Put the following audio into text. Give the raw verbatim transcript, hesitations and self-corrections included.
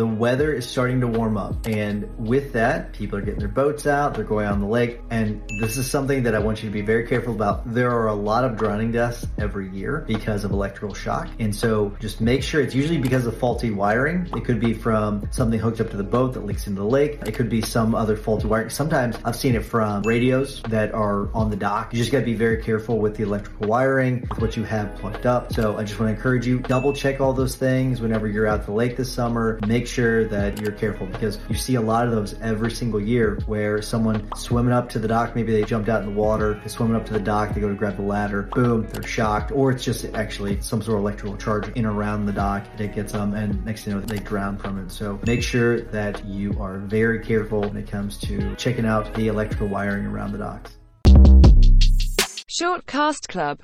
The weather is starting to warm up, and with that, people are getting their boats out, they're going on the lake, and this is something that I want you to be very careful about. There are a lot of drowning deaths every year because of electrical shock, and so just make sure it's usually because of faulty wiring. It could be from something hooked up to the boat that leaks into the lake. It could be some other faulty wiring. Sometimes I've seen it from radios that are on the dock. You just gotta be very careful with the electrical wiring, with what you have plugged up. So I just wanna encourage you, double check all those things whenever you're out at the lake this summer. Make sure that you're careful because you see a lot of those every single year where someone swimming up to the dock, maybe they jumped out in the water, they're swimming up to the dock, they go to grab the ladder, boom, they're shocked, or it's just actually some sort of electrical charge in around the dock that gets them, and next thing you know, they drown from it. So make sure that you are very careful when it comes to checking out the electrical wiring around the docks. Shortcast Club.